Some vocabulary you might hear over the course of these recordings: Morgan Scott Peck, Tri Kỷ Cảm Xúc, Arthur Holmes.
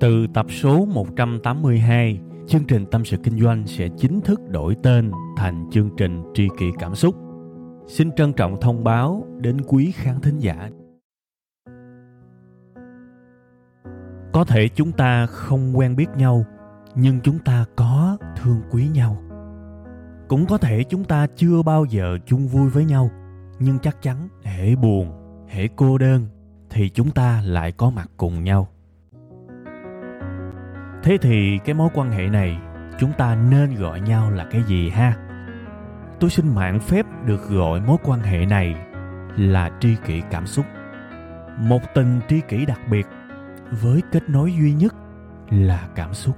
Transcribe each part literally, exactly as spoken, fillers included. Từ tập số một trăm tám mươi hai, chương trình Tâm sự Kinh doanh sẽ chính thức đổi tên thành chương trình Tri Kỷ Cảm Xúc. Xin trân trọng thông báo đến quý khán thính giả. Có thể chúng ta không quen biết nhau, nhưng chúng ta có thương quý nhau. Cũng có thể chúng ta chưa bao giờ chung vui với nhau, nhưng chắc chắn hễ buồn, hễ cô đơn thì chúng ta lại có mặt cùng nhau. Thế thì cái mối quan hệ này chúng ta nên gọi nhau là cái gì ha? Tôi xin mạn phép được gọi mối quan hệ này là tri kỷ cảm xúc. Một tình tri kỷ đặc biệt với kết nối duy nhất là cảm xúc.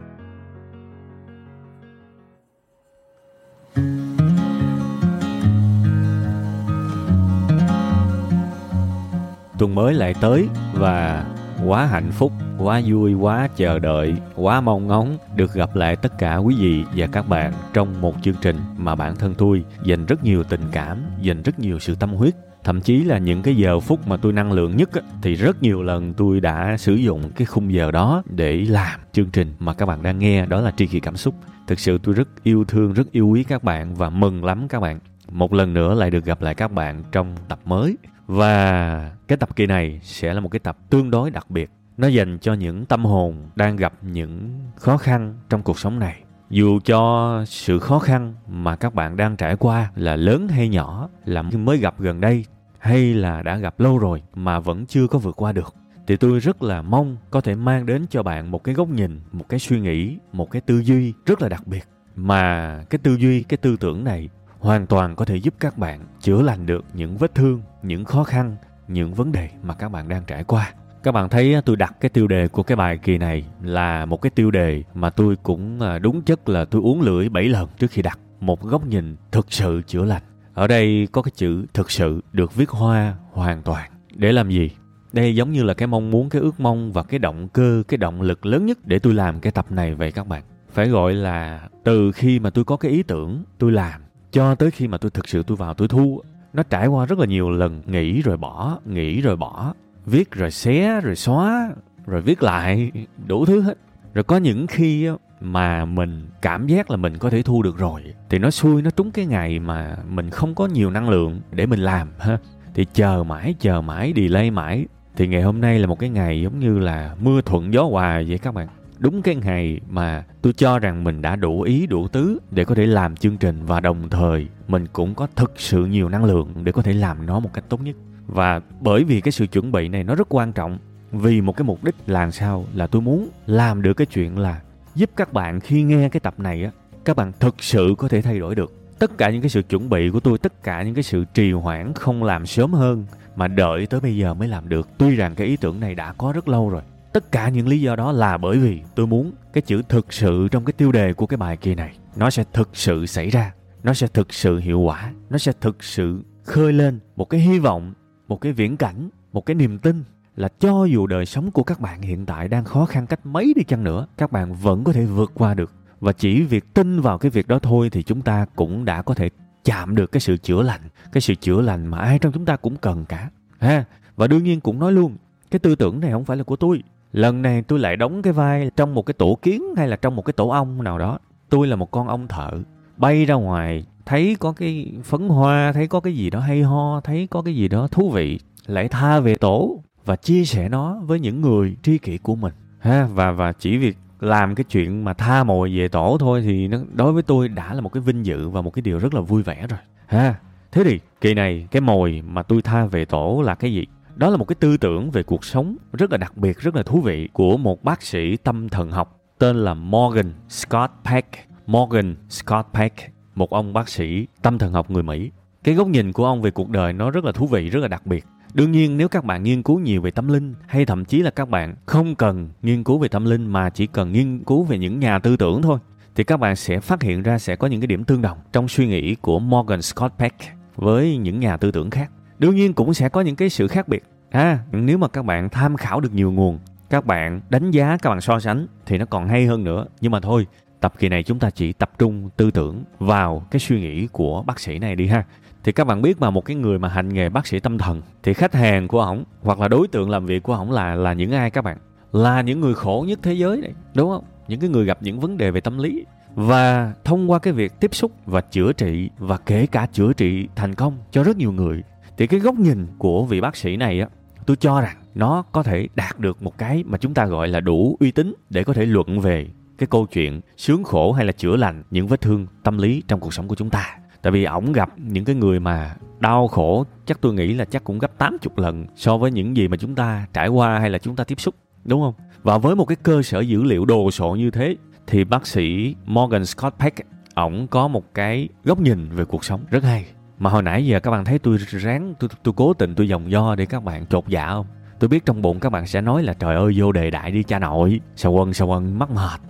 Tuần mới lại tới và quá hạnh phúc, quá vui, quá chờ đợi, quá mong ngóng được gặp lại tất cả quý vị và các bạn trong một chương trình mà bản thân tôi dành rất nhiều tình cảm, dành rất nhiều sự tâm huyết. Thậm chí là những cái giờ phút mà tôi năng lượng nhất thì rất nhiều lần tôi đã sử dụng cái khung giờ đó để làm chương trình mà các bạn đang nghe, đó là Tri Kỷ Cảm Xúc. Thực sự tôi rất yêu thương, rất yêu quý các bạn và mừng lắm các bạn. Một lần nữa lại được gặp lại các bạn trong tập mới. Và cái tập kỳ này sẽ là một cái tập tương đối đặc biệt. Nó dành cho những tâm hồn đang gặp những khó khăn trong cuộc sống này. Dù cho sự khó khăn mà các bạn đang trải qua là lớn hay nhỏ, là mới gặp gần đây hay là đã gặp lâu rồi mà vẫn chưa có vượt qua được, thì tôi rất là mong có thể mang đến cho bạn một cái góc nhìn, một cái suy nghĩ, một cái tư duy rất là đặc biệt. Mà cái tư duy, cái tư tưởng này hoàn toàn có thể giúp các bạn chữa lành được những vết thương, những khó khăn, những vấn đề mà các bạn đang trải qua. Các bạn thấy tôi đặt cái tiêu đề của cái bài kỳ này là một cái tiêu đề mà tôi cũng đúng chất là tôi uốn lưỡi bảy lần trước khi đặt. Một góc nhìn thực sự chữa lành. Ở đây có cái chữ thực sự được viết hoa hoàn toàn. Để làm gì? Đây giống như là cái mong muốn, cái ước mong và cái động cơ, cái động lực lớn nhất để tôi làm cái tập này vậy các bạn. Phải gọi là từ khi mà tôi có cái ý tưởng tôi làm cho tới khi mà tôi thực sự tôi vào tôi thu. Nó trải qua rất là nhiều lần nghĩ rồi bỏ, nghĩ rồi bỏ. Viết rồi xé, rồi xóa, rồi viết lại, đủ thứ hết. Rồi có những khi mà mình cảm giác là mình có thể thu được rồi, thì nó xui, nó trúng cái ngày mà mình không có nhiều năng lượng để mình làm ha. Thì chờ mãi, chờ mãi, delay mãi. Thì ngày hôm nay là một cái ngày giống như là mưa thuận gió hòa vậy các bạn. Đúng cái ngày mà tôi cho rằng mình đã đủ ý, đủ tứ để có thể làm chương trình. Và đồng thời mình cũng có thực sự nhiều năng lượng để có thể làm nó một cách tốt nhất. Và bởi vì cái sự chuẩn bị này nó rất quan trọng, vì một cái mục đích là sao? Là tôi muốn làm được cái chuyện là giúp các bạn khi nghe cái tập này á, các bạn thực sự có thể thay đổi được. Tất cả những cái sự chuẩn bị của tôi, tất cả những cái sự trì hoãn không làm sớm hơn mà đợi tới bây giờ mới làm được. Tuy rằng cái ý tưởng này đã có rất lâu rồi. Tất cả những lý do đó là bởi vì tôi muốn cái chữ thực sự trong cái tiêu đề của cái bài kia này nó sẽ thực sự xảy ra, nó sẽ thực sự hiệu quả, nó sẽ thực sự khơi lên một cái hy vọng, một cái viễn cảnh, một cái niềm tin là cho dù đời sống của các bạn hiện tại đang khó khăn cách mấy đi chăng nữa, các bạn vẫn có thể vượt qua được. Và chỉ việc tin vào cái việc đó thôi thì chúng ta cũng đã có thể chạm được cái sự chữa lành, cái sự chữa lành mà ai trong chúng ta cũng cần cả ha. Và đương nhiên cũng nói luôn, cái tư tưởng này không phải là của tôi. Lần này tôi lại đóng cái vai trong một cái tổ kiến hay là trong một cái tổ ong nào đó. Tôi là một con ong thợ bay ra ngoài, thấy có cái phấn hoa, thấy có cái gì đó hay ho, thấy có cái gì đó thú vị, lại tha về tổ và chia sẻ nó với những người tri kỷ của mình ha. Và và chỉ việc làm cái chuyện mà tha mồi về tổ thôi thì nó đối với tôi đã là một cái vinh dự và một cái điều rất là vui vẻ rồi ha. Thế thì kỳ này cái mồi mà tôi tha về tổ là cái gì? Đó là một cái tư tưởng về cuộc sống rất là đặc biệt, rất là thú vị của một bác sĩ tâm thần học tên là Morgan Scott Peck. Morgan Scott Peck, một ông bác sĩ tâm thần học người Mỹ. Cái góc nhìn của ông về cuộc đời nó rất là thú vị, rất là đặc biệt. Đương nhiên nếu các bạn nghiên cứu nhiều về tâm linh, hay thậm chí là các bạn không cần nghiên cứu về tâm linh mà chỉ cần nghiên cứu về những nhà tư tưởng thôi, thì các bạn sẽ phát hiện ra sẽ có những cái điểm tương đồng trong suy nghĩ của Morgan Scott Peck với những nhà tư tưởng khác. Đương nhiên cũng sẽ có những cái sự khác biệt ha. Nếu mà các bạn tham khảo được nhiều nguồn, các bạn đánh giá, các bạn so sánh thì nó còn hay hơn nữa. Nhưng mà thôi, tập kỳ này chúng ta chỉ tập trung tư tưởng vào cái suy nghĩ của bác sĩ này đi ha. Thì các bạn biết mà, một cái người mà hành nghề bác sĩ tâm thần thì khách hàng của ổng hoặc là đối tượng làm việc của ổng là là những ai các bạn? là những người khổ nhất thế giới này, đúng không? Những cái người gặp những vấn đề về tâm lý. Và thông qua cái việc tiếp xúc và chữa trị, và kể cả chữa trị thành công cho rất nhiều người, thì cái góc nhìn của vị bác sĩ này á, tôi cho rằng nó có thể đạt được một cái mà chúng ta gọi là đủ uy tín để có thể luận về cái câu chuyện sướng khổ hay là chữa lành những vết thương tâm lý trong cuộc sống của chúng ta. Tại vì ổng gặp những cái người mà đau khổ, chắc tôi nghĩ là chắc cũng gấp tám mươi lần so với những gì mà chúng ta trải qua hay là chúng ta tiếp xúc, đúng không? Và với một cái cơ sở dữ liệu đồ sộ như thế, thì bác sĩ Morgan Scott Peck, ổng có một cái góc nhìn về cuộc sống rất hay. Mà hồi nãy giờ các bạn thấy tôi ráng, tôi, tôi cố tình tôi dòng do để các bạn chột dạ không? Tôi biết trong bụng các bạn sẽ nói là trời ơi vô đề đại đi cha nội, sao quần sao quần mắc mệt.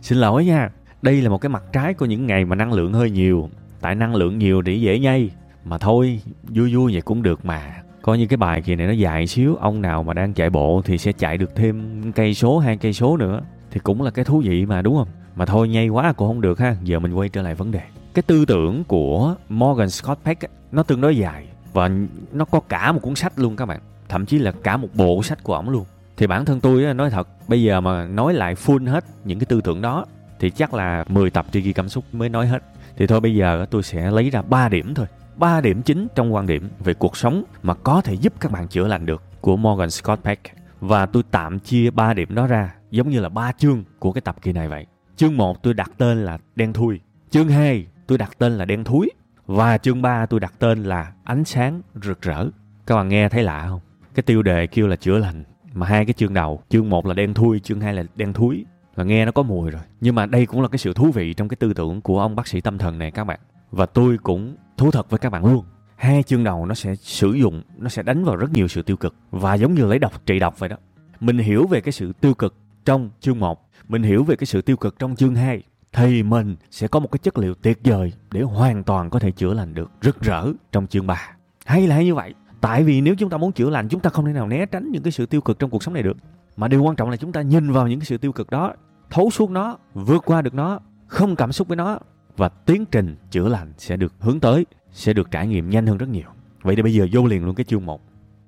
Xin lỗi nha, đây là một cái mặt trái của những ngày mà năng lượng hơi nhiều. Tại năng lượng nhiều thì dễ nhây. Mà thôi, vui vui vậy cũng được mà. Coi như cái bài kỳ này nó dài xíu, ông nào mà đang chạy bộ thì sẽ chạy được thêm cây số, hai cây số nữa. Thì cũng là cái thú vị mà, đúng không? Mà thôi nhây quá cũng không được ha. Giờ mình quay trở lại vấn đề. Cái tư tưởng của Morgan Scott Peck nó tương đối dài. Và nó có cả một cuốn sách luôn các bạn. Thậm chí là cả một bộ sách của ổng luôn. Thì bản thân tôi nói thật, bây giờ mà nói lại full hết những cái tư tưởng đó thì chắc là mười tập Tri Kỷ Cảm Xúc mới nói hết. Thì thôi bây giờ tôi sẽ lấy ra ba điểm thôi. ba điểm chính trong quan điểm về cuộc sống mà có thể giúp các bạn chữa lành được của Morgan Scott Peck. Và tôi tạm chia ba điểm đó ra giống như là ba chương của cái tập kỳ này vậy. Chương một tôi đặt tên là đen thui. Chương hai tôi đặt tên là đen thúi. Và chương ba tôi đặt tên là ánh sáng rực rỡ. Các bạn nghe thấy lạ không? Cái tiêu đề kêu là chữa lành. Mà hai cái chương đầu, chương một là đen thui, chương hai là đen thúi. Và nghe nó có mùi rồi. Nhưng mà đây cũng là cái sự thú vị trong cái tư tưởng của ông bác sĩ tâm thần này các bạn. Và tôi cũng thú thật với các bạn luôn. Hai chương đầu nó sẽ sử dụng, nó sẽ đánh vào rất nhiều sự tiêu cực. Và giống như lấy độc trị độc vậy đó. Mình hiểu về cái sự tiêu cực trong chương một. Mình hiểu về cái sự tiêu cực trong chương hai. Thì mình sẽ có một cái chất liệu tuyệt vời để hoàn toàn có thể chữa lành được rực rỡ trong chương ba. Hay là hay như vậy. Tại vì nếu chúng ta muốn chữa lành, chúng ta không thể nào né tránh những cái sự tiêu cực trong cuộc sống này được. Mà điều quan trọng là chúng ta nhìn vào những cái sự tiêu cực đó, thấu suốt nó, vượt qua được nó, không cảm xúc với nó. Và tiến trình chữa lành sẽ được hướng tới, sẽ được trải nghiệm nhanh hơn rất nhiều. Vậy thì bây giờ vô liền luôn cái chương một.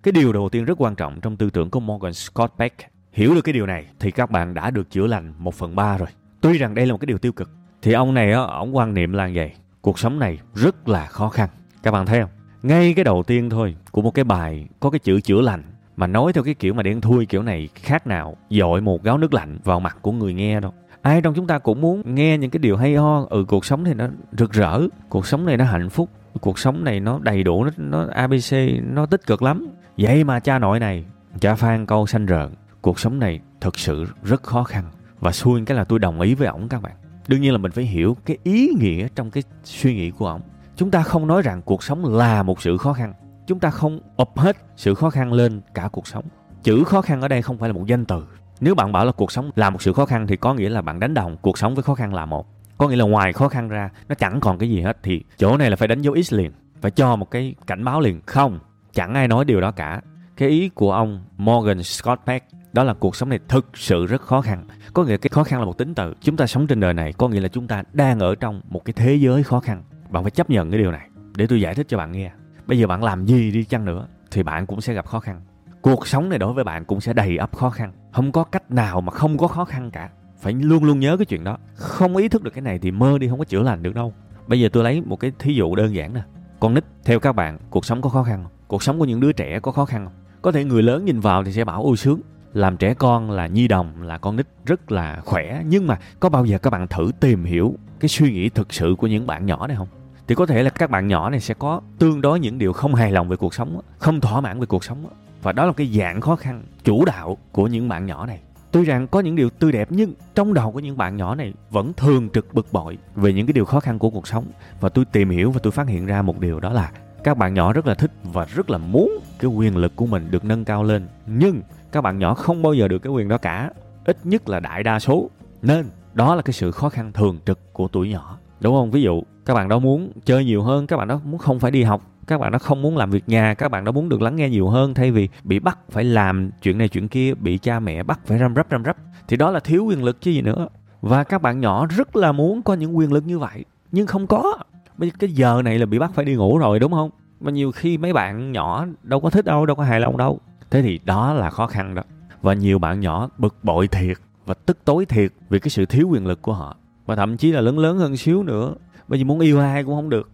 Cái điều đầu tiên rất quan trọng trong tư tưởng của Morgan Scott Peck. Hiểu được cái điều này thì các bạn đã được chữa lành một phần ba rồi. Tuy rằng đây là một cái điều tiêu cực, thì ông này, ông quan niệm là như vậy. Cuộc sống này rất là khó khăn. Các bạn thấy không? Ngay cái đầu tiên thôi của một cái bài có cái chữ chữa lành mà nói theo cái kiểu mà đen thui kiểu này khác nào dội một gáo nước lạnh vào mặt của người nghe đâu. Ai trong chúng ta cũng muốn nghe những cái điều hay ho. Ừ, cuộc sống thì nó rực rỡ, cuộc sống này nó hạnh phúc, cuộc sống này nó đầy đủ, nó, nó a bê xê, nó tích cực lắm. Vậy mà cha nội này, cha Phan câu xanh rợn, cuộc sống này thật sự rất khó khăn. Và xui cái là tôi đồng ý với ổng các bạn. Đương nhiên là mình phải hiểu cái ý nghĩa trong cái suy nghĩ của ổng. Chúng ta không nói rằng cuộc sống là một sự khó khăn. Chúng ta không ụp hết sự khó khăn lên cả cuộc sống. Chữ khó khăn ở đây không phải là một danh từ. Nếu bạn bảo là cuộc sống là một sự khó khăn thì có nghĩa là bạn đánh đồng cuộc sống với khó khăn là một. Có nghĩa là ngoài khó khăn ra nó chẳng còn cái gì hết, thì chỗ này là phải đánh dấu X liền. Phải cho một cái cảnh báo liền. Không, chẳng ai nói điều đó cả. Cái ý của ông Morgan Scott Peck đó là cuộc sống này thực sự rất khó khăn. Có nghĩa cái khó khăn là một tính từ. Chúng ta sống trên đời này có nghĩa là chúng ta đang ở trong một cái thế giới khó khăn. Bạn phải chấp nhận cái điều này. Để tôi giải thích cho bạn nghe. Bây giờ bạn làm gì đi chăng nữa thì bạn cũng sẽ gặp khó khăn. Cuộc sống này đối với bạn cũng sẽ đầy ắp khó khăn. Không có cách nào mà không có khó khăn cả. Phải luôn luôn nhớ cái chuyện đó. Không ý thức được cái này thì mơ đi, không có chữa lành được đâu. Bây giờ tôi lấy một cái thí dụ đơn giản nè. Con nít, theo các bạn, cuộc sống có khó khăn không? Cuộc sống của những đứa trẻ có khó khăn không? Có thể người lớn nhìn vào thì sẽ bảo ôi sướng. Làm trẻ con là nhi đồng, là con nít rất là khỏe. Nhưng mà có bao giờ các bạn thử tìm hiểu cái suy nghĩ thực sự của những bạn nhỏ này không? Thì có thể là các bạn nhỏ này sẽ có tương đối những điều không hài lòng về cuộc sống, không thỏa mãn về cuộc sống. Và đó là cái dạng khó khăn chủ đạo của những bạn nhỏ này. Tuy rằng có những điều tươi đẹp nhưng trong đầu của những bạn nhỏ này vẫn thường trực bực bội về những cái điều khó khăn của cuộc sống. Và tôi tìm hiểu và tôi phát hiện ra một điều đó là các bạn nhỏ rất là thích và rất là muốn cái quyền lực của mình được nâng cao lên. Nhưng các bạn nhỏ không bao giờ được cái quyền đó cả. Ít nhất là đại đa số. Nên đó là cái sự khó khăn thường trực của tuổi nhỏ. Đúng không? Ví dụ các bạn đó muốn chơi nhiều hơn, các bạn đó muốn không phải đi học, các bạn đó không muốn làm việc nhà, các bạn đó muốn được lắng nghe nhiều hơn thay vì bị bắt phải làm chuyện này chuyện kia, bị cha mẹ bắt phải răm rắp răm rắp. Thì đó là thiếu quyền lực chứ gì nữa. Và các bạn nhỏ rất là muốn có những quyền lực như vậy nhưng không có. Bây giờ cái giờ này là bị bắt phải đi ngủ rồi đúng không? Mà nhiều khi mấy bạn nhỏ đâu có thích đâu, đâu có hài lòng đâu. Thế thì đó là khó khăn đó. Và nhiều bạn nhỏ bực bội thiệt và tức tối thiệt vì cái sự thiếu quyền lực của họ. Và thậm chí là lớn lớn hơn xíu nữa, bởi vì muốn yêu ai cũng không được,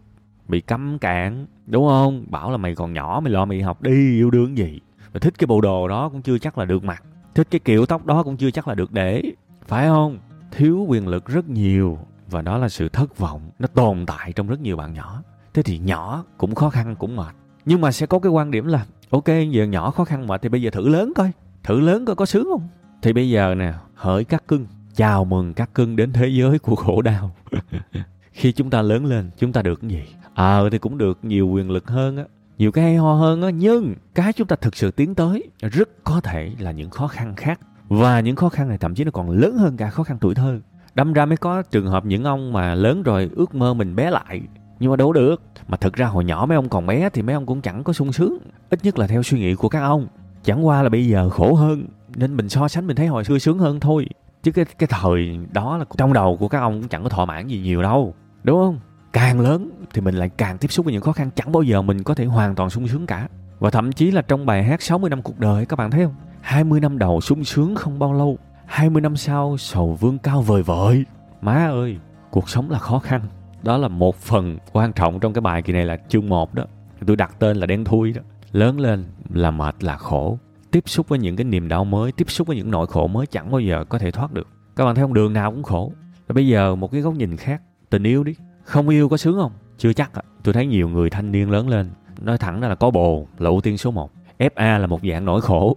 bị cấm cản, đúng không? Bảo là mày còn nhỏ, mày lo mày học đi, yêu đương gì. Và thích cái bộ đồ đó cũng chưa chắc là được mặc, thích cái kiểu tóc đó cũng chưa chắc là được để, phải không? Thiếu quyền lực rất nhiều, và đó là sự thất vọng, nó tồn tại trong rất nhiều bạn nhỏ. Thế thì nhỏ cũng khó khăn, cũng mệt. Nhưng mà sẽ có cái quan điểm là ok, giờ nhỏ khó khăn mệt thì bây giờ thử lớn coi, thử lớn coi có sướng không. Thì bây giờ nè, hỡi các cưng, chào mừng các cưng đến thế giới của khổ đau. Khi chúng ta lớn lên, chúng ta được cái gì? Ờ à, thì cũng được nhiều quyền lực hơn á, nhiều cái hay ho hơn á, nhưng cái chúng ta thực sự tiến tới rất có thể là những khó khăn khác. Và những khó khăn này thậm chí nó còn lớn hơn cả khó khăn tuổi thơ. Đâm ra mới có trường hợp những ông mà lớn rồi ước mơ mình bé lại. Nhưng mà đâu được. Mà thực ra hồi nhỏ mấy ông còn bé thì mấy ông cũng chẳng có sung sướng. Ít nhất là theo suy nghĩ của các ông. Chẳng qua là bây giờ khổ hơn, nên mình so sánh mình thấy hồi xưa sướng hơn thôi. Chứ cái, cái thời đó là trong đầu của các ông cũng chẳng có thỏa mãn gì nhiều đâu, đúng không? Càng lớn thì mình lại càng tiếp xúc với những khó khăn. Chẳng bao giờ mình có thể hoàn toàn sung sướng cả. Và thậm chí là trong bài hát sáu mươi năm cuộc đời, các bạn thấy không? hai mươi năm đầu sung sướng không bao lâu, hai mươi năm sau sầu vương cao vời vợi. Má ơi, cuộc sống là khó khăn. Đó là một phần quan trọng trong cái bài kỳ này là chương một đó. Tôi đặt tên là đen thui đó. Lớn lên là mệt, là khổ. Tiếp xúc với những cái niềm đau mới, tiếp xúc với những nỗi khổ mới, chẳng bao giờ có thể thoát được. Các bạn thấy không, đường nào cũng khổ. Rồi bây giờ một cái góc nhìn khác, tình yêu đi. Không yêu có sướng không? Chưa chắc à. Tôi thấy nhiều người thanh niên lớn lên, nói thẳng ra là có bồ là ưu tiên số một. ép a là một dạng nỗi khổ.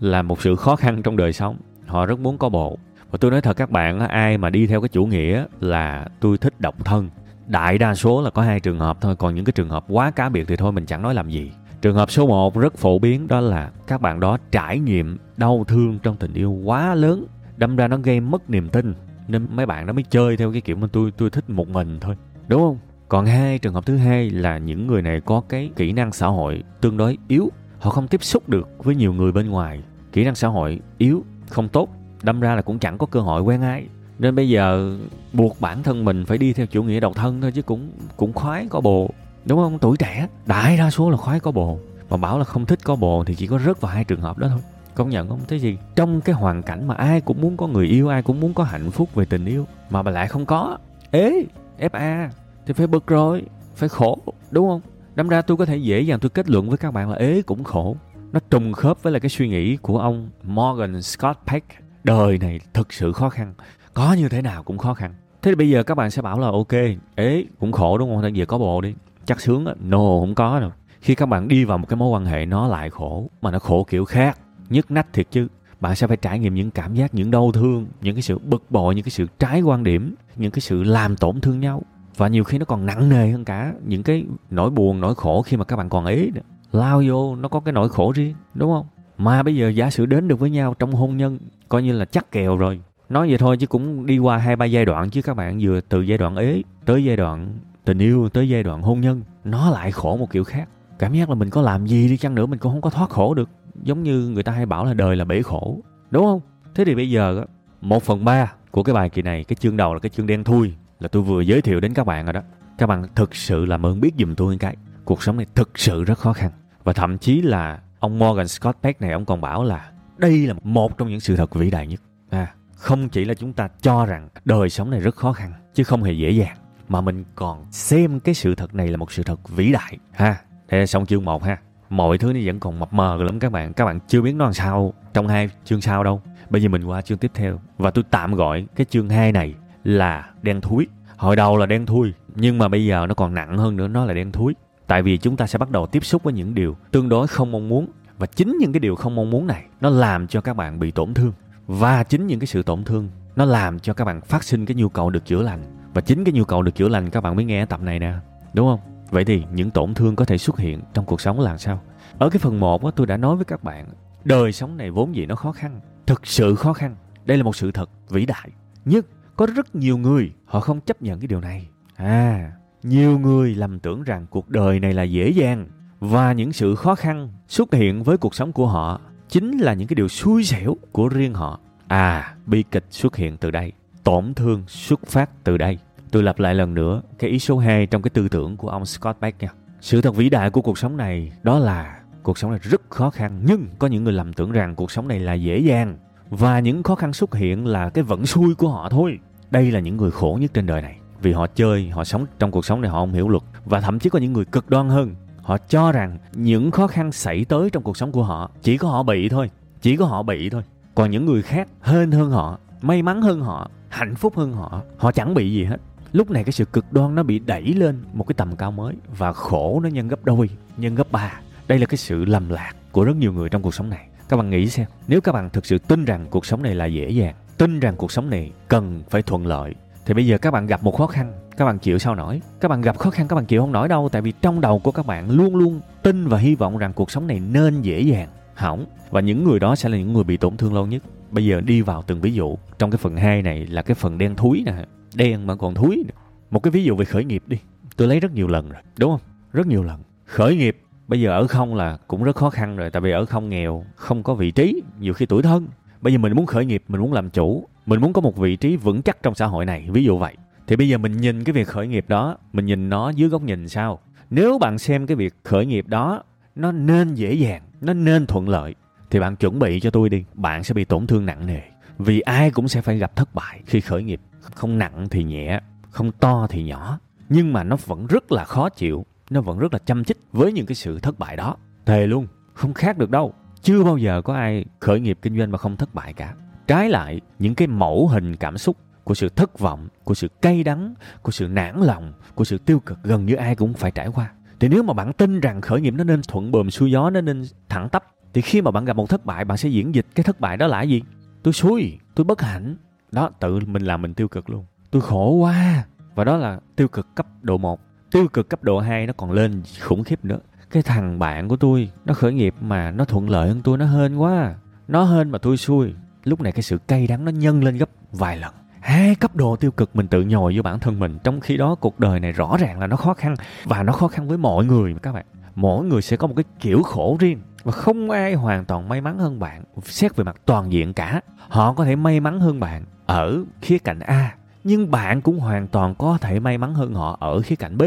Là một sự khó khăn trong đời sống. Họ rất muốn có bồ. Và tôi nói thật các bạn, ai mà đi theo cái chủ nghĩa là tôi thích độc thân, đại đa số là có hai trường hợp thôi. Còn những cái trường hợp quá cá biệt thì thôi mình chẳng nói làm gì. Trường hợp số một rất phổ biến, đó là các bạn đó trải nghiệm đau thương trong tình yêu quá lớn. Đâm ra nó gây mất niềm tin, nên mấy bạn đó mới chơi theo cái kiểu mà tôi tôi thích một mình thôi, đúng không? Còn hai trường hợp thứ hai là những người này có cái kỹ năng xã hội tương đối yếu. Họ không tiếp xúc được với nhiều người bên ngoài, kỹ năng xã hội yếu, không tốt. Đâm ra là cũng chẳng có cơ hội quen ai. Nên bây giờ buộc bản thân mình phải đi theo chủ nghĩa độc thân thôi, chứ cũng cũng khoái có bồ, đúng không? Tuổi trẻ, đại đa số là khoái có bồ. Mà bảo là không thích có bồ thì chỉ có rớt vào hai trường hợp đó thôi. Công nhận không? Thế gì? Trong cái hoàn cảnh mà ai cũng muốn có người yêu, ai cũng muốn có hạnh phúc về tình yêu, mà bà lại không có. Ê, ép a thì phải bực rồi, phải khổ, đúng không? Đâm ra tôi có thể dễ dàng tôi kết luận với các bạn là ế cũng khổ. Nó trùng khớp với lại cái suy nghĩ của ông Morgan Scott Peck. Đời này thực sự khó khăn, có như thế nào cũng khó khăn. Thế thì bây giờ các bạn sẽ bảo là ok, ế cũng khổ đúng không? Thế giờ có bồ đi, chắc sướng á. No, không có đâu. Khi các bạn đi vào một cái mối quan hệ nó lại khổ, mà nó khổ kiểu khác, nhức nách thiệt chứ. Bạn sẽ phải trải nghiệm những cảm giác, những đau thương, những cái sự bực bội, những cái sự trái quan điểm, những cái sự làm tổn thương nhau. Và nhiều khi nó còn nặng nề hơn cả những cái nỗi buồn, nỗi khổ khi mà các bạn còn ế nữa. Lao vô nó có cái nỗi khổ riêng, đúng không? Mà bây giờ giả sử đến được với nhau trong hôn nhân, coi như là chắc kèo rồi. Nói vậy thôi chứ cũng đi qua hai ba giai đoạn chứ các bạn, vừa từ giai đoạn ế tới giai đoạn tình yêu, tới giai đoạn hôn nhân, nó lại khổ một kiểu khác. Cảm giác là mình có làm gì đi chăng nữa mình cũng không có thoát khổ được. Giống như người ta hay bảo là đời là bể khổ, đúng không? Thế thì bây giờ một phần ba của cái bài kỳ này, cái chương đầu là cái chương đen thui, là tôi vừa giới thiệu đến các bạn rồi đó. Các bạn thực sự làm ơn biết giùm tôi cái cuộc sống này thực sự rất khó khăn. Và thậm chí là ông Morgan Scott Peck này, ông còn bảo là đây là một trong những sự thật vĩ đại nhất. À, không chỉ là chúng ta cho rằng đời sống này rất khó khăn chứ không hề dễ dàng, mà mình còn xem cái sự thật này là một sự thật vĩ đại ha. Thế xong chương một ha. Mọi thứ nó vẫn còn mập mờ lắm các bạn. Các bạn chưa biết nó làm sao trong hai chương sau đâu. Bây giờ mình qua chương tiếp theo, và tôi tạm gọi cái chương hai này là đen thui. Hồi đầu là đen thui, nhưng mà bây giờ nó còn nặng hơn nữa, nó là đen thui. Tại vì chúng ta sẽ bắt đầu tiếp xúc với những điều tương đối không mong muốn. Và chính những cái điều không mong muốn này, nó làm cho các bạn bị tổn thương. Và chính những cái sự tổn thương, nó làm cho các bạn phát sinh cái nhu cầu được chữa lành. Và chính cái nhu cầu được chữa lành các bạn mới nghe tập này nè, đúng không? Vậy thì những tổn thương có thể xuất hiện trong cuộc sống là sao? Ở cái phần một tôi đã nói với các bạn, đời sống này vốn dĩ nó khó khăn, thực sự khó khăn. Đây là một sự thật vĩ đại. Nhưng có rất nhiều người họ không chấp nhận cái điều này. À, nhiều người lầm tưởng rằng cuộc đời này là dễ dàng, và những sự khó khăn xuất hiện với cuộc sống của họ chính là những cái điều xui xẻo của riêng họ. À, bi kịch xuất hiện từ đây, tổn thương xuất phát từ đây. Tôi lặp lại lần nữa cái ý số hai trong cái tư tưởng của ông Scott Peck nha. Sự thật vĩ đại của cuộc sống này đó là Cuộc sống này rất khó khăn, nhưng có những người lầm tưởng rằng cuộc sống này là dễ dàng. Và những khó khăn xuất hiện là cái vận xui của họ thôi. Đây là những người khổ nhất trên đời này. Vì họ chơi, họ sống trong cuộc sống này họ không hiểu luật. Và thậm chí có những người cực đoan hơn. Họ cho rằng những khó khăn xảy tới trong cuộc sống của họ, chỉ có họ bị thôi. Chỉ có họ bị thôi. Còn những người khác hên hơn họ, may mắn hơn họ, hạnh phúc hơn họ, họ chẳng bị gì hết. Lúc này cái sự cực đoan nó bị đẩy lên một cái tầm cao mới. Và khổ nó nhân gấp đôi, nhân gấp ba. Đây là cái sự lầm lạc của rất nhiều người trong cuộc sống này. Các bạn nghĩ xem, nếu các bạn thực sự tin rằng cuộc sống này là dễ dàng, tin rằng cuộc sống này cần phải thuận lợi, thì bây giờ các bạn gặp một khó khăn, các bạn chịu sao nổi? Các bạn gặp khó khăn, các bạn chịu không nổi đâu. Tại vì trong đầu của các bạn luôn luôn tin và hy vọng rằng cuộc sống này nên dễ dàng. Hỏng. Và những người đó sẽ là những người bị tổn thương lâu nhất. Bây giờ đi vào từng ví dụ. Trong cái phần hai này là cái phần đen thúi nè. Đen mà còn thúi nữa. Một cái ví dụ về khởi nghiệp đi. Tôi lấy rất nhiều lần rồi, đúng không? Rất nhiều lần. Khởi nghiệp. Bây giờ ở không là cũng rất khó khăn rồi. Tại vì ở không nghèo, không có vị trí, nhiều khi tủi thân. Bây giờ mình muốn khởi nghiệp, mình muốn làm chủ, mình muốn có một vị trí vững chắc trong xã hội này, ví dụ vậy. Thì bây giờ mình nhìn cái việc khởi nghiệp đó, mình nhìn nó dưới góc nhìn sao? Nếu bạn xem cái việc khởi nghiệp đó, nó nên dễ dàng, nó nên thuận lợi, thì bạn chuẩn bị cho tôi đi, bạn sẽ bị tổn thương nặng nề. Vì ai cũng sẽ phải gặp thất bại khi khởi nghiệp. Không nặng thì nhẹ, không to thì nhỏ. Nhưng mà nó vẫn rất là khó chịu, nó vẫn rất là châm chích với những cái sự thất bại đó. Thề luôn, không khác được đâu. Chưa bao giờ có ai khởi nghiệp kinh doanh mà không thất bại cả. Trái lại, những cái mẫu hình cảm xúc của sự thất vọng, của sự cay đắng, của sự nản lòng, của sự tiêu cực gần như ai cũng phải trải qua. Thì nếu mà bạn tin rằng khởi nghiệp nó nên thuận buồm xuôi gió, nó nên thẳng tắp, thì khi mà bạn gặp một thất bại, bạn sẽ diễn dịch cái thất bại đó là gì? Tôi xui, tôi bất hạnh. Đó, tự mình làm mình tiêu cực luôn. Tôi khổ quá. Và đó là tiêu cực cấp độ một. Tiêu cực cấp độ hai nó còn lên khủng khiếp nữa. Cái thằng bạn của tôi, nó khởi nghiệp mà nó thuận lợi hơn tôi, nó hên quá. Nó hên mà tôi xui. Lúc này cái sự cay đắng nó nhân lên gấp vài lần. Hai cấp độ tiêu cực mình tự nhồi vô bản thân mình. Trong khi đó cuộc đời này rõ ràng là nó khó khăn. Và nó khó khăn với mọi người các bạn. Mỗi người sẽ có một cái kiểu khổ riêng. Và không ai hoàn toàn may mắn hơn bạn. Xét về mặt toàn diện cả. Họ có thể may mắn hơn bạn ở khía cạnh A. Nhưng bạn cũng hoàn toàn có thể may mắn hơn họ ở khía cạnh B.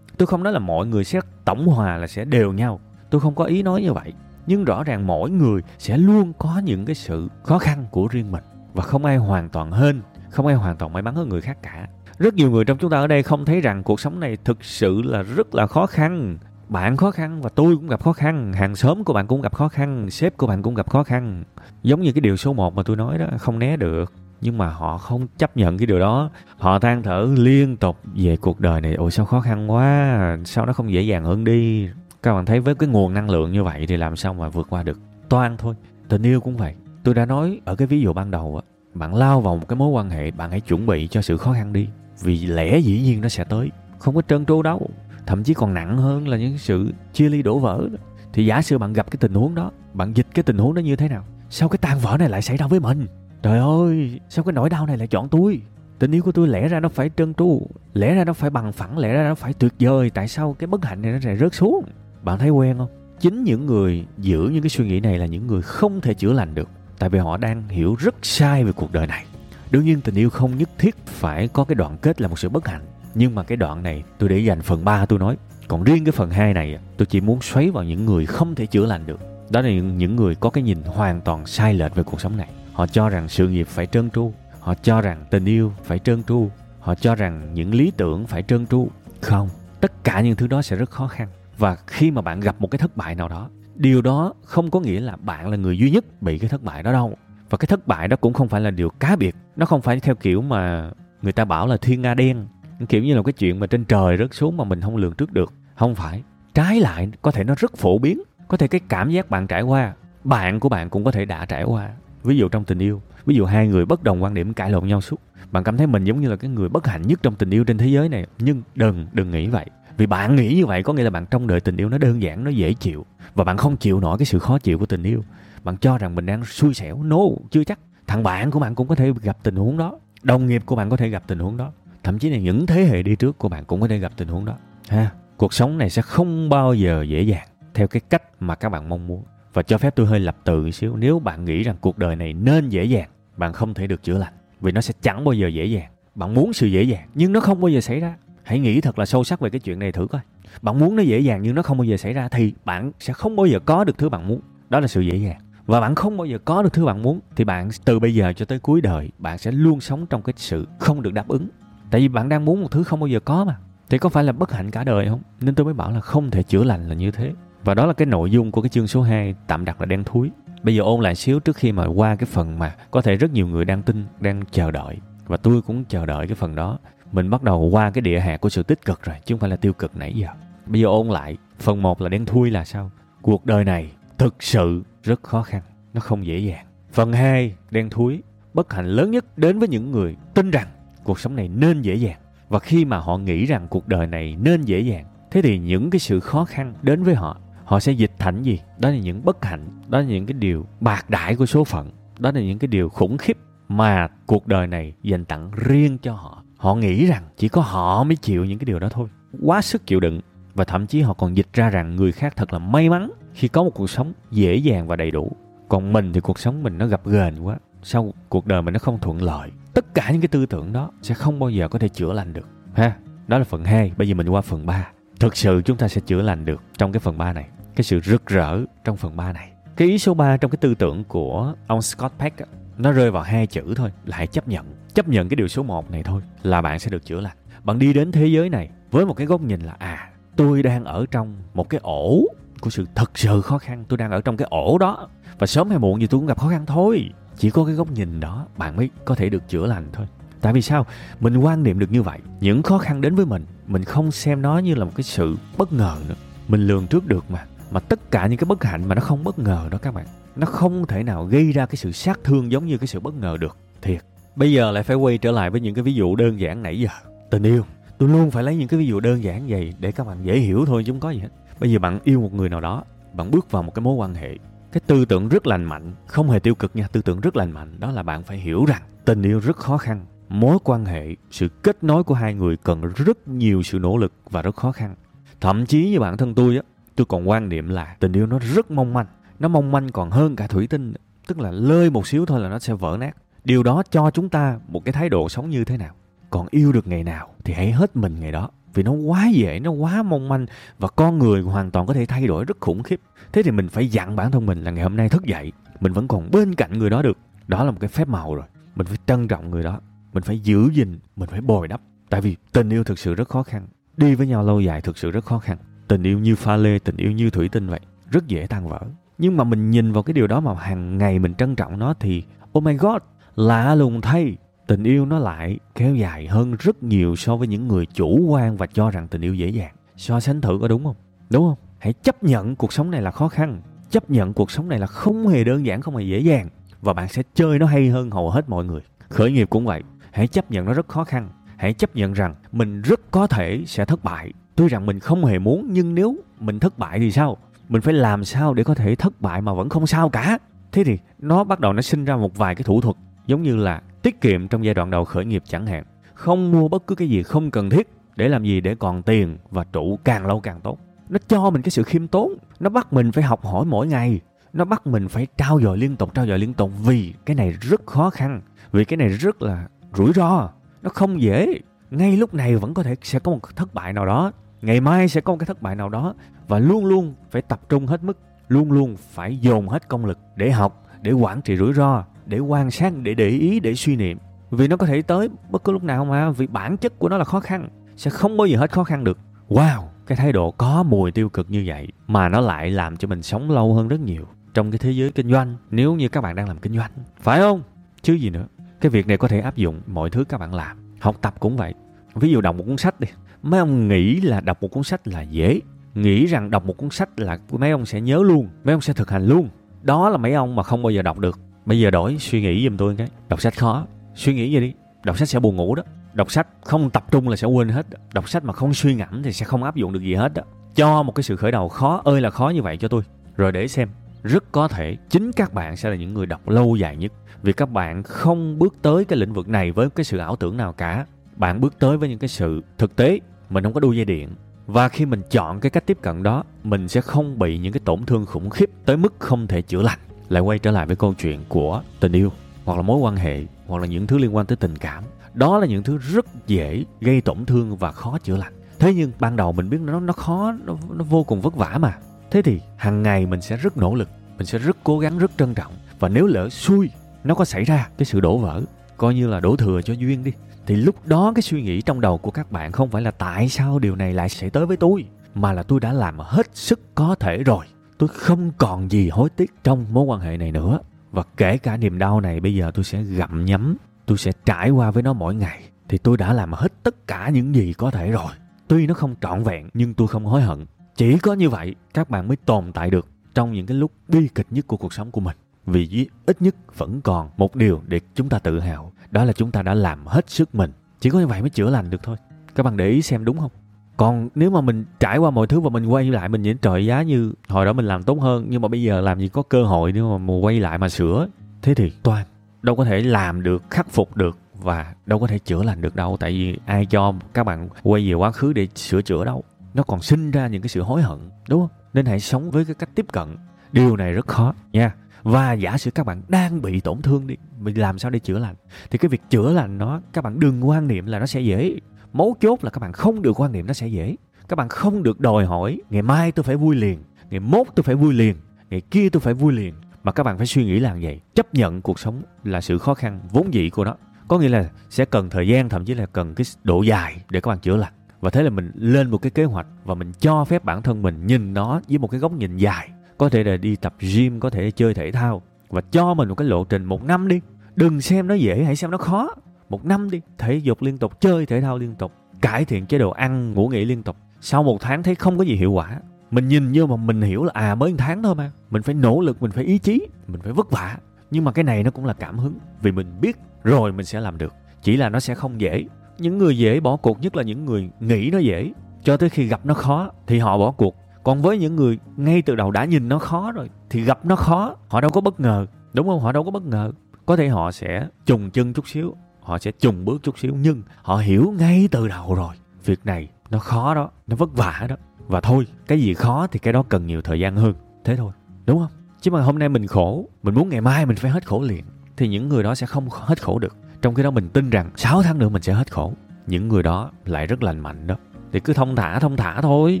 Tôi không nói là mọi người sẽ tổng hòa là sẽ đều nhau. Tôi không có ý nói như vậy. Nhưng rõ ràng mỗi người sẽ luôn có những cái sự khó khăn của riêng mình. Và không ai hoàn toàn hên, không ai hoàn toàn may mắn hơn người khác cả. Rất nhiều người trong chúng ta ở đây không thấy rằng cuộc sống này thực sự là rất là khó khăn. Bạn khó khăn và tôi cũng gặp khó khăn. Hàng xóm của bạn cũng gặp khó khăn. Sếp của bạn cũng gặp khó khăn. Giống như cái điều số một mà tôi nói đó, không né được. Nhưng mà họ không chấp nhận cái điều đó. Họ than thở liên tục về cuộc đời này. Ôi sao khó khăn quá, sao nó không dễ dàng hơn đi. Các bạn thấy với cái nguồn năng lượng như vậy thì làm sao mà vượt qua được. Toan thôi. Tình yêu cũng vậy. Tôi đã nói ở cái ví dụ ban đầu á. Bạn lao vào một cái mối quan hệ, bạn hãy chuẩn bị cho sự khó khăn đi. Vì lẽ dĩ nhiên nó sẽ tới. Không có trơn tru đâu. Thậm chí còn nặng hơn là những sự chia ly đổ vỡ. Thì giả sử bạn gặp cái tình huống đó, bạn dịch cái tình huống đó như thế nào? Sao cái tan vỡ này lại xảy ra với mình? Trời ơi, sao cái nỗi đau này lại chọn tôi? Tình yêu của tôi lẽ ra nó phải trơn tru, lẽ ra nó phải bằng phẳng, lẽ ra nó phải tuyệt vời. Tại sao cái bất hạnh này nó lại rớt xuống? Bạn thấy quen không? Chính những người giữ những cái suy nghĩ này là những người không thể chữa lành được. Tại vì họ đang hiểu rất sai về cuộc đời này. Đương nhiên tình yêu không nhất thiết phải có cái đoạn kết là một sự bất hạnh. Nhưng mà cái đoạn này tôi để dành phần ba tôi nói. Còn riêng cái phần hai này tôi chỉ muốn xoáy vào những người không thể chữa lành được. Đó là những người có cái nhìn hoàn toàn sai lệch về cuộc sống này. Họ cho rằng sự nghiệp phải trơn tru. Họ cho rằng tình yêu phải trơn tru. Họ cho rằng những lý tưởng phải trơn tru. Không, tất cả những thứ đó sẽ rất khó khăn. Và khi mà bạn gặp một cái thất bại nào đó, điều đó không có nghĩa là bạn là người duy nhất bị cái thất bại đó đâu. Và cái thất bại đó cũng không phải là điều cá biệt. Nó không phải theo kiểu mà người ta bảo là thiên nga đen. Kiểu như là cái chuyện mà trên trời rớt xuống mà mình không lường trước được. Không phải. Trái lại, có thể nó rất phổ biến. Có thể cái cảm giác bạn trải qua, bạn của bạn cũng có thể đã trải qua. Ví dụ trong tình yêu, ví dụ hai người bất đồng quan điểm cãi lộn nhau suốt. Bạn cảm thấy mình giống như là cái người bất hạnh nhất trong tình yêu trên thế giới này. Nhưng đừng, đừng nghĩ vậy. Vì bạn nghĩ như vậy có nghĩa là bạn trong đời tình yêu nó đơn giản, nó dễ chịu. Và bạn không chịu nổi cái sự khó chịu của tình yêu. Bạn cho rằng mình đang xui xẻo. No, chưa chắc. Thằng bạn của bạn cũng có thể gặp tình huống đó. Đồng nghiệp của bạn có thể gặp tình huống đó. Thậm chí là những thế hệ đi trước của bạn cũng có thể gặp tình huống đó. Ha, cuộc sống này sẽ không bao giờ dễ dàng theo cái cách mà các bạn mong muốn. Và cho phép tôi hơi lập từ xíu. Nếu bạn nghĩ rằng cuộc đời này nên dễ dàng, bạn không thể được chữa lành. Vì nó sẽ chẳng bao giờ dễ dàng. Bạn muốn sự dễ dàng nhưng nó không bao giờ xảy ra. Hãy nghĩ thật là sâu sắc về cái chuyện này thử coi. Bạn muốn nó dễ dàng nhưng nó không bao giờ xảy ra thì bạn sẽ không bao giờ có được thứ bạn muốn. Đó là sự dễ dàng. Và bạn không bao giờ có được thứ bạn muốn thì bạn từ bây giờ cho tới cuối đời bạn sẽ luôn sống trong cái sự không được đáp ứng. Tại vì bạn đang muốn một thứ không bao giờ có mà. Thì có phải là bất hạnh cả đời không? Nên tôi mới bảo là không thể chữa lành là như thế. Và đó là cái nội dung của cái chương số hai tạm đặt là đen thúi. Bây giờ ôn lại xíu trước khi mà qua cái phần mà có thể rất nhiều người đang tin, đang chờ đợi. Và tôi cũng chờ đợi cái phần đó. Mình bắt đầu qua cái địa hạt của sự tích cực rồi, chứ không phải là tiêu cực nãy giờ. Bây giờ ôn lại, phần một là đen thui là sao? Cuộc đời này thực sự rất khó khăn, nó không dễ dàng. Phần hai, đen thui, bất hạnh lớn nhất đến với những người tin rằng cuộc sống này nên dễ dàng. Và khi mà họ nghĩ rằng cuộc đời này nên dễ dàng, thế thì những cái sự khó khăn đến với họ, họ sẽ dịch thành gì? Đó là những bất hạnh, đó là những cái điều bạc đãi của số phận, đó là những cái điều khủng khiếp mà cuộc đời này dành tặng riêng cho họ. Họ nghĩ rằng chỉ có họ mới chịu những cái điều đó thôi. Quá sức chịu đựng. Và thậm chí họ còn dịch ra rằng người khác thật là may mắn khi có một cuộc sống dễ dàng và đầy đủ. Còn mình thì cuộc sống mình nó gập ghềnh quá. Sau cuộc đời mình nó không thuận lợi. Tất cả những cái tư tưởng đó sẽ không bao giờ có thể chữa lành được. Ha, đó là phần hai. Bây giờ mình qua phần ba. Thực sự chúng ta sẽ chữa lành được trong cái phần ba này. Cái sự rực rỡ trong phần ba này. Cái ý số ba trong cái tư tưởng của ông Scott Peck á, nó rơi vào hai chữ thôi là hãy chấp nhận. Chấp nhận cái điều số một này thôi là bạn sẽ được chữa lành. Bạn đi đến thế giới này với một cái góc nhìn là à, tôi đang ở trong một cái ổ của sự thật sự khó khăn. Tôi đang ở trong cái ổ đó. Và sớm hay muộn gì tôi cũng gặp khó khăn thôi. Chỉ có cái góc nhìn đó bạn mới có thể được chữa lành thôi. Tại vì sao? Mình quan niệm được như vậy. Những khó khăn đến với mình, mình không xem nó như là một cái sự bất ngờ nữa. Mình lường trước được mà. Mà tất cả những cái bất hạnh mà nó không bất ngờ đó các bạn, nó không thể nào gây ra cái sự sát thương giống như cái sự bất ngờ được. Thiệt. Bây giờ lại phải quay trở lại với những cái ví dụ đơn giản nãy giờ. Tình yêu. Tôi luôn phải lấy những cái ví dụ đơn giản vậy để các bạn dễ hiểu thôi chứ không có gì hết. Bây giờ bạn yêu một người nào đó, bạn bước vào một cái mối quan hệ. Cái tư tưởng rất lành mạnh, không hề tiêu cực nha, tư tưởng rất lành mạnh. Đó là bạn phải hiểu rằng tình yêu rất khó khăn. Mối quan hệ, sự kết nối của hai người cần rất nhiều sự nỗ lực và rất khó khăn. Thậm chí như bản thân tôi á, tôi còn quan niệm là tình yêu nó rất mong manh. Nó mong manh còn hơn cả thủy tinh. Tức là lơi một xíu thôi là nó sẽ vỡ nát. Điều đó cho chúng ta một cái thái độ sống như thế nào? Còn yêu được ngày nào thì hãy hết mình ngày đó. Vì nó quá dễ, nó quá mong manh. Và con người hoàn toàn có thể thay đổi rất khủng khiếp. Thế thì mình phải dặn bản thân mình là ngày hôm nay thức dậy, mình vẫn còn bên cạnh người đó được. Đó là một cái phép màu rồi. Mình phải trân trọng người đó. Mình phải giữ gìn, mình phải bồi đắp. Tại vì tình yêu thực sự rất khó khăn. Đi với nhau lâu dài thực sự rất khó khăn. Tình yêu như pha lê, tình yêu như thủy tinh vậy. Rất dễ tan vỡ. Nhưng mà mình nhìn vào cái điều đó mà hàng ngày mình trân trọng nó thì oh my god, lạ lùng thay. Tình yêu nó lại kéo dài hơn rất nhiều so với những người chủ quan và cho rằng tình yêu dễ dàng. So sánh thử có đúng không? Đúng không? Hãy chấp nhận cuộc sống này là khó khăn. Chấp nhận cuộc sống này là không hề đơn giản, không hề dễ dàng. Và bạn sẽ chơi nó hay hơn hầu hết mọi người. Khởi nghiệp cũng vậy. Hãy chấp nhận nó rất khó khăn. Hãy chấp nhận rằng mình rất có thể sẽ thất bại. Tuy rằng mình không hề muốn nhưng nếu mình thất bại thì sao? Mình phải làm sao để có thể thất bại mà vẫn không sao cả. Thế thì nó bắt đầu nó sinh ra một vài cái thủ thuật. Giống như là tiết kiệm trong giai đoạn đầu khởi nghiệp chẳng hạn. Không mua bất cứ cái gì không cần thiết. Để làm gì? Để còn tiền và trụ càng lâu càng tốt. Nó cho mình cái sự khiêm tốn. Nó bắt mình phải học hỏi mỗi ngày. Nó bắt mình phải trau dồi liên tục, trau dồi liên tục. Vì cái này rất khó khăn. Vì cái này rất là rủi ro. Nó không dễ. Ngay lúc này vẫn có thể sẽ có một thất bại nào đó. Ngày mai sẽ có một cái thất bại nào đó. Và luôn luôn phải tập trung hết mức. Luôn luôn phải dồn hết công lực để học, để quản trị rủi ro, để quan sát, để để ý, để suy niệm. Vì nó có thể tới bất cứ lúc nào mà. Vì bản chất của nó là khó khăn. Sẽ không bao giờ hết khó khăn được. Wow, cái thái độ có mùi tiêu cực như vậy mà nó lại làm cho mình sống lâu hơn rất nhiều. Trong cái thế giới kinh doanh, nếu như các bạn đang làm kinh doanh, phải không? Chứ gì nữa. Cái việc này có thể áp dụng mọi thứ các bạn làm. Học tập cũng vậy. Ví dụ đọc một cuốn sách đi. Mấy ông nghĩ là đọc một cuốn sách là dễ. Nghĩ rằng đọc một cuốn sách là mấy ông sẽ nhớ luôn. Mấy ông sẽ thực hành luôn. Đó là mấy ông mà không bao giờ đọc được. Bây giờ đổi suy nghĩ giùm tôi cái. Đọc sách khó. Suy nghĩ vậy đi. Đọc sách sẽ buồn ngủ đó. Đọc sách không tập trung là sẽ quên hết đó. Đọc sách mà không suy ngẫm thì sẽ không áp dụng được gì hết đó. Cho một cái sự khởi đầu khó ơi là khó như vậy cho tôi. Rồi để xem. Rất có thể chính các bạn sẽ là những người đọc lâu dài nhất. Vì các bạn không bước tới cái lĩnh vực này với cái sự ảo tưởng nào cả. Bạn bước tới với những cái sự thực tế. Mình không có đu dây điện. Và khi mình chọn cái cách tiếp cận đó, mình sẽ không bị những cái tổn thương khủng khiếp tới mức không thể chữa lành. Lại quay trở lại với câu chuyện của tình yêu, hoặc là mối quan hệ, hoặc là những thứ liên quan tới tình cảm. Đó là những thứ rất dễ gây tổn thương và khó chữa lành. Thế nhưng ban đầu mình biết nó nó khó, nó, nó vô cùng vất vả mà. Thế thì hàng ngày mình sẽ rất nỗ lực, mình sẽ rất cố gắng, rất trân trọng. Và nếu lỡ xui nó có xảy ra cái sự đổ vỡ, coi như là đổ thừa cho duyên đi, thì lúc đó cái suy nghĩ trong đầu của các bạn không phải là tại sao điều này lại xảy tới với tôi, mà là tôi đã làm hết sức có thể rồi, tôi không còn gì hối tiếc trong mối quan hệ này nữa. Và kể cả niềm đau này bây giờ tôi sẽ gặm nhấm, tôi sẽ trải qua với nó mỗi ngày, thì tôi đã làm hết tất cả những gì có thể rồi. Tuy nó không trọn vẹn nhưng tôi không hối hận. Chỉ có như vậy các bạn mới tồn tại được trong những cái lúc bi kịch nhất của cuộc sống của mình. Vì ít nhất vẫn còn một điều để chúng ta tự hào, đó là chúng ta đã làm hết sức mình. Chỉ có như vậy mới chữa lành được thôi. Các bạn để ý xem đúng không? Còn nếu mà mình trải qua mọi thứ và mình quay lại, mình nhìn trời giá như hồi đó mình làm tốt hơn, nhưng mà bây giờ làm gì có cơ hội nếu mà quay lại mà sửa. Thế thì toàn đâu có thể làm được, khắc phục được và đâu có thể chữa lành được đâu. Tại vì ai cho các bạn quay về quá khứ để sửa chữa đâu. Nó còn sinh ra những cái sự hối hận, đúng không? Nên hãy sống với cái cách tiếp cận. Điều này rất khó nha. Và giả sử các bạn đang bị tổn thương đi, mình làm sao để chữa lành? Thì cái việc chữa lành nó, các bạn đừng quan niệm là nó sẽ dễ. Mấu chốt là các bạn không được quan niệm nó sẽ dễ. Các bạn không được đòi hỏi ngày mai tôi phải vui liền, ngày mốt tôi phải vui liền, ngày kia tôi phải vui liền. Mà các bạn phải suy nghĩ là vậy. Chấp nhận cuộc sống là sự khó khăn vốn dĩ của nó. Có nghĩa là sẽ cần thời gian, thậm chí là cần cái độ dài để các bạn chữa lành. Và thế là mình lên một cái kế hoạch và mình cho phép bản thân mình nhìn nó với một cái góc nhìn dài. Có thể là đi tập gym, có thể là chơi thể thao. Và cho mình một cái lộ trình một năm đi. Đừng xem nó dễ, hãy xem nó khó. Một năm đi, thể dục liên tục, chơi thể thao liên tục, cải thiện chế độ ăn, ngủ nghỉ liên tục. Sau một tháng thấy không có gì hiệu quả, mình nhìn vô mà mình hiểu là à mới một tháng thôi mà. Mình phải nỗ lực, mình phải ý chí, mình phải vất vả. Nhưng mà cái này nó cũng là cảm hứng. Vì mình biết rồi mình sẽ làm được. Chỉ là nó sẽ không dễ. Những người dễ bỏ cuộc nhất là những người nghĩ nó dễ. Cho tới khi gặp nó khó thì họ bỏ cuộc. Còn với những người ngay từ đầu đã nhìn nó khó rồi thì gặp nó khó, họ đâu có bất ngờ, đúng không? Họ đâu có bất ngờ. Có thể họ sẽ chùng chân chút xíu, họ sẽ chùng bước chút xíu, nhưng họ hiểu ngay từ đầu rồi. Việc này nó khó đó, nó vất vả đó. Và thôi, cái gì khó thì cái đó cần nhiều thời gian hơn. Thế thôi, đúng không? Chứ mà hôm nay mình khổ, mình muốn ngày mai mình phải hết khổ liền, thì những người đó sẽ không hết khổ được. Trong khi đó mình tin rằng sáu tháng nữa mình sẽ hết khổ. Những người đó lại rất lành mạnh đó. Thì cứ thông thả, thông thả thôi.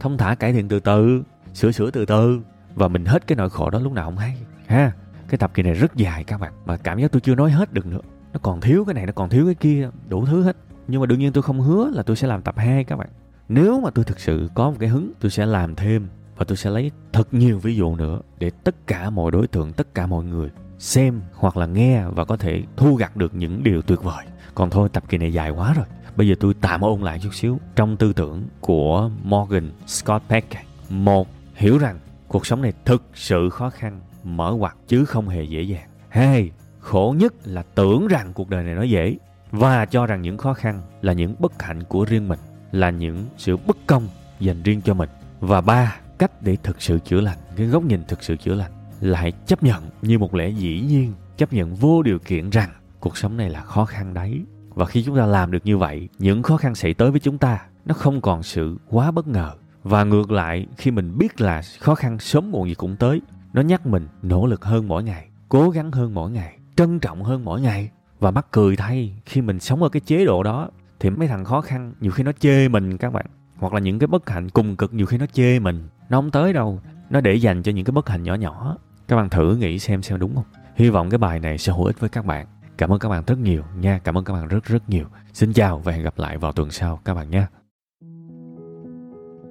Thông thả cải thiện từ từ, sửa sửa từ từ. Và mình hết cái nỗi khổ đó lúc nào không hay ha. Cái tập kỳ này rất dài các bạn, mà cảm giác tôi chưa nói hết được nữa. Nó còn thiếu cái này, nó còn thiếu cái kia, đủ thứ hết. Nhưng mà đương nhiên tôi không hứa là tôi sẽ làm tập hai các bạn. Nếu mà tôi thực sự có một cái hứng, tôi sẽ làm thêm. Và tôi sẽ lấy thật nhiều ví dụ nữa, để tất cả mọi đối tượng, tất cả mọi người xem hoặc là nghe và có thể thu gặt được những điều tuyệt vời. Còn thôi, tập kỳ này dài quá rồi. Bây giờ tôi tạm ôn lại chút xíu trong tư tưởng của Morgan Scott Peck. Một, hiểu rằng cuộc sống này thực sự khó khăn, mở ngoặt chứ không hề dễ dàng. Hai, khổ nhất là tưởng rằng cuộc đời này nó dễ và cho rằng những khó khăn là những bất hạnh của riêng mình, là những sự bất công dành riêng cho mình. Và ba, cách để thực sự chữa lành, cái góc nhìn thực sự chữa lành là hãy chấp nhận như một lẽ dĩ nhiên, chấp nhận vô điều kiện rằng cuộc sống này là khó khăn đấy. Và khi chúng ta làm được như vậy, những khó khăn xảy tới với chúng ta nó không còn sự quá bất ngờ. Và ngược lại, khi mình biết là khó khăn sớm muộn gì cũng tới, nó nhắc mình nỗ lực hơn mỗi ngày, cố gắng hơn mỗi ngày, trân trọng hơn mỗi ngày. Và mắc cười thay, khi mình sống ở cái chế độ đó thì mấy thằng khó khăn nhiều khi nó chê mình các bạn. Hoặc là những cái bất hạnh cùng cực nhiều khi nó chê mình. Nó không tới đâu, nó để dành cho những cái bất hạnh nhỏ nhỏ. Các bạn thử nghĩ xem xem đúng không? Hy vọng cái bài này sẽ hữu ích với các bạn. Cảm ơn các bạn rất nhiều nha. Cảm ơn các bạn rất rất nhiều. Xin chào và hẹn gặp lại vào tuần sau các bạn nha.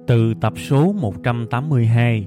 Từ tập số một trăm tám mươi hai,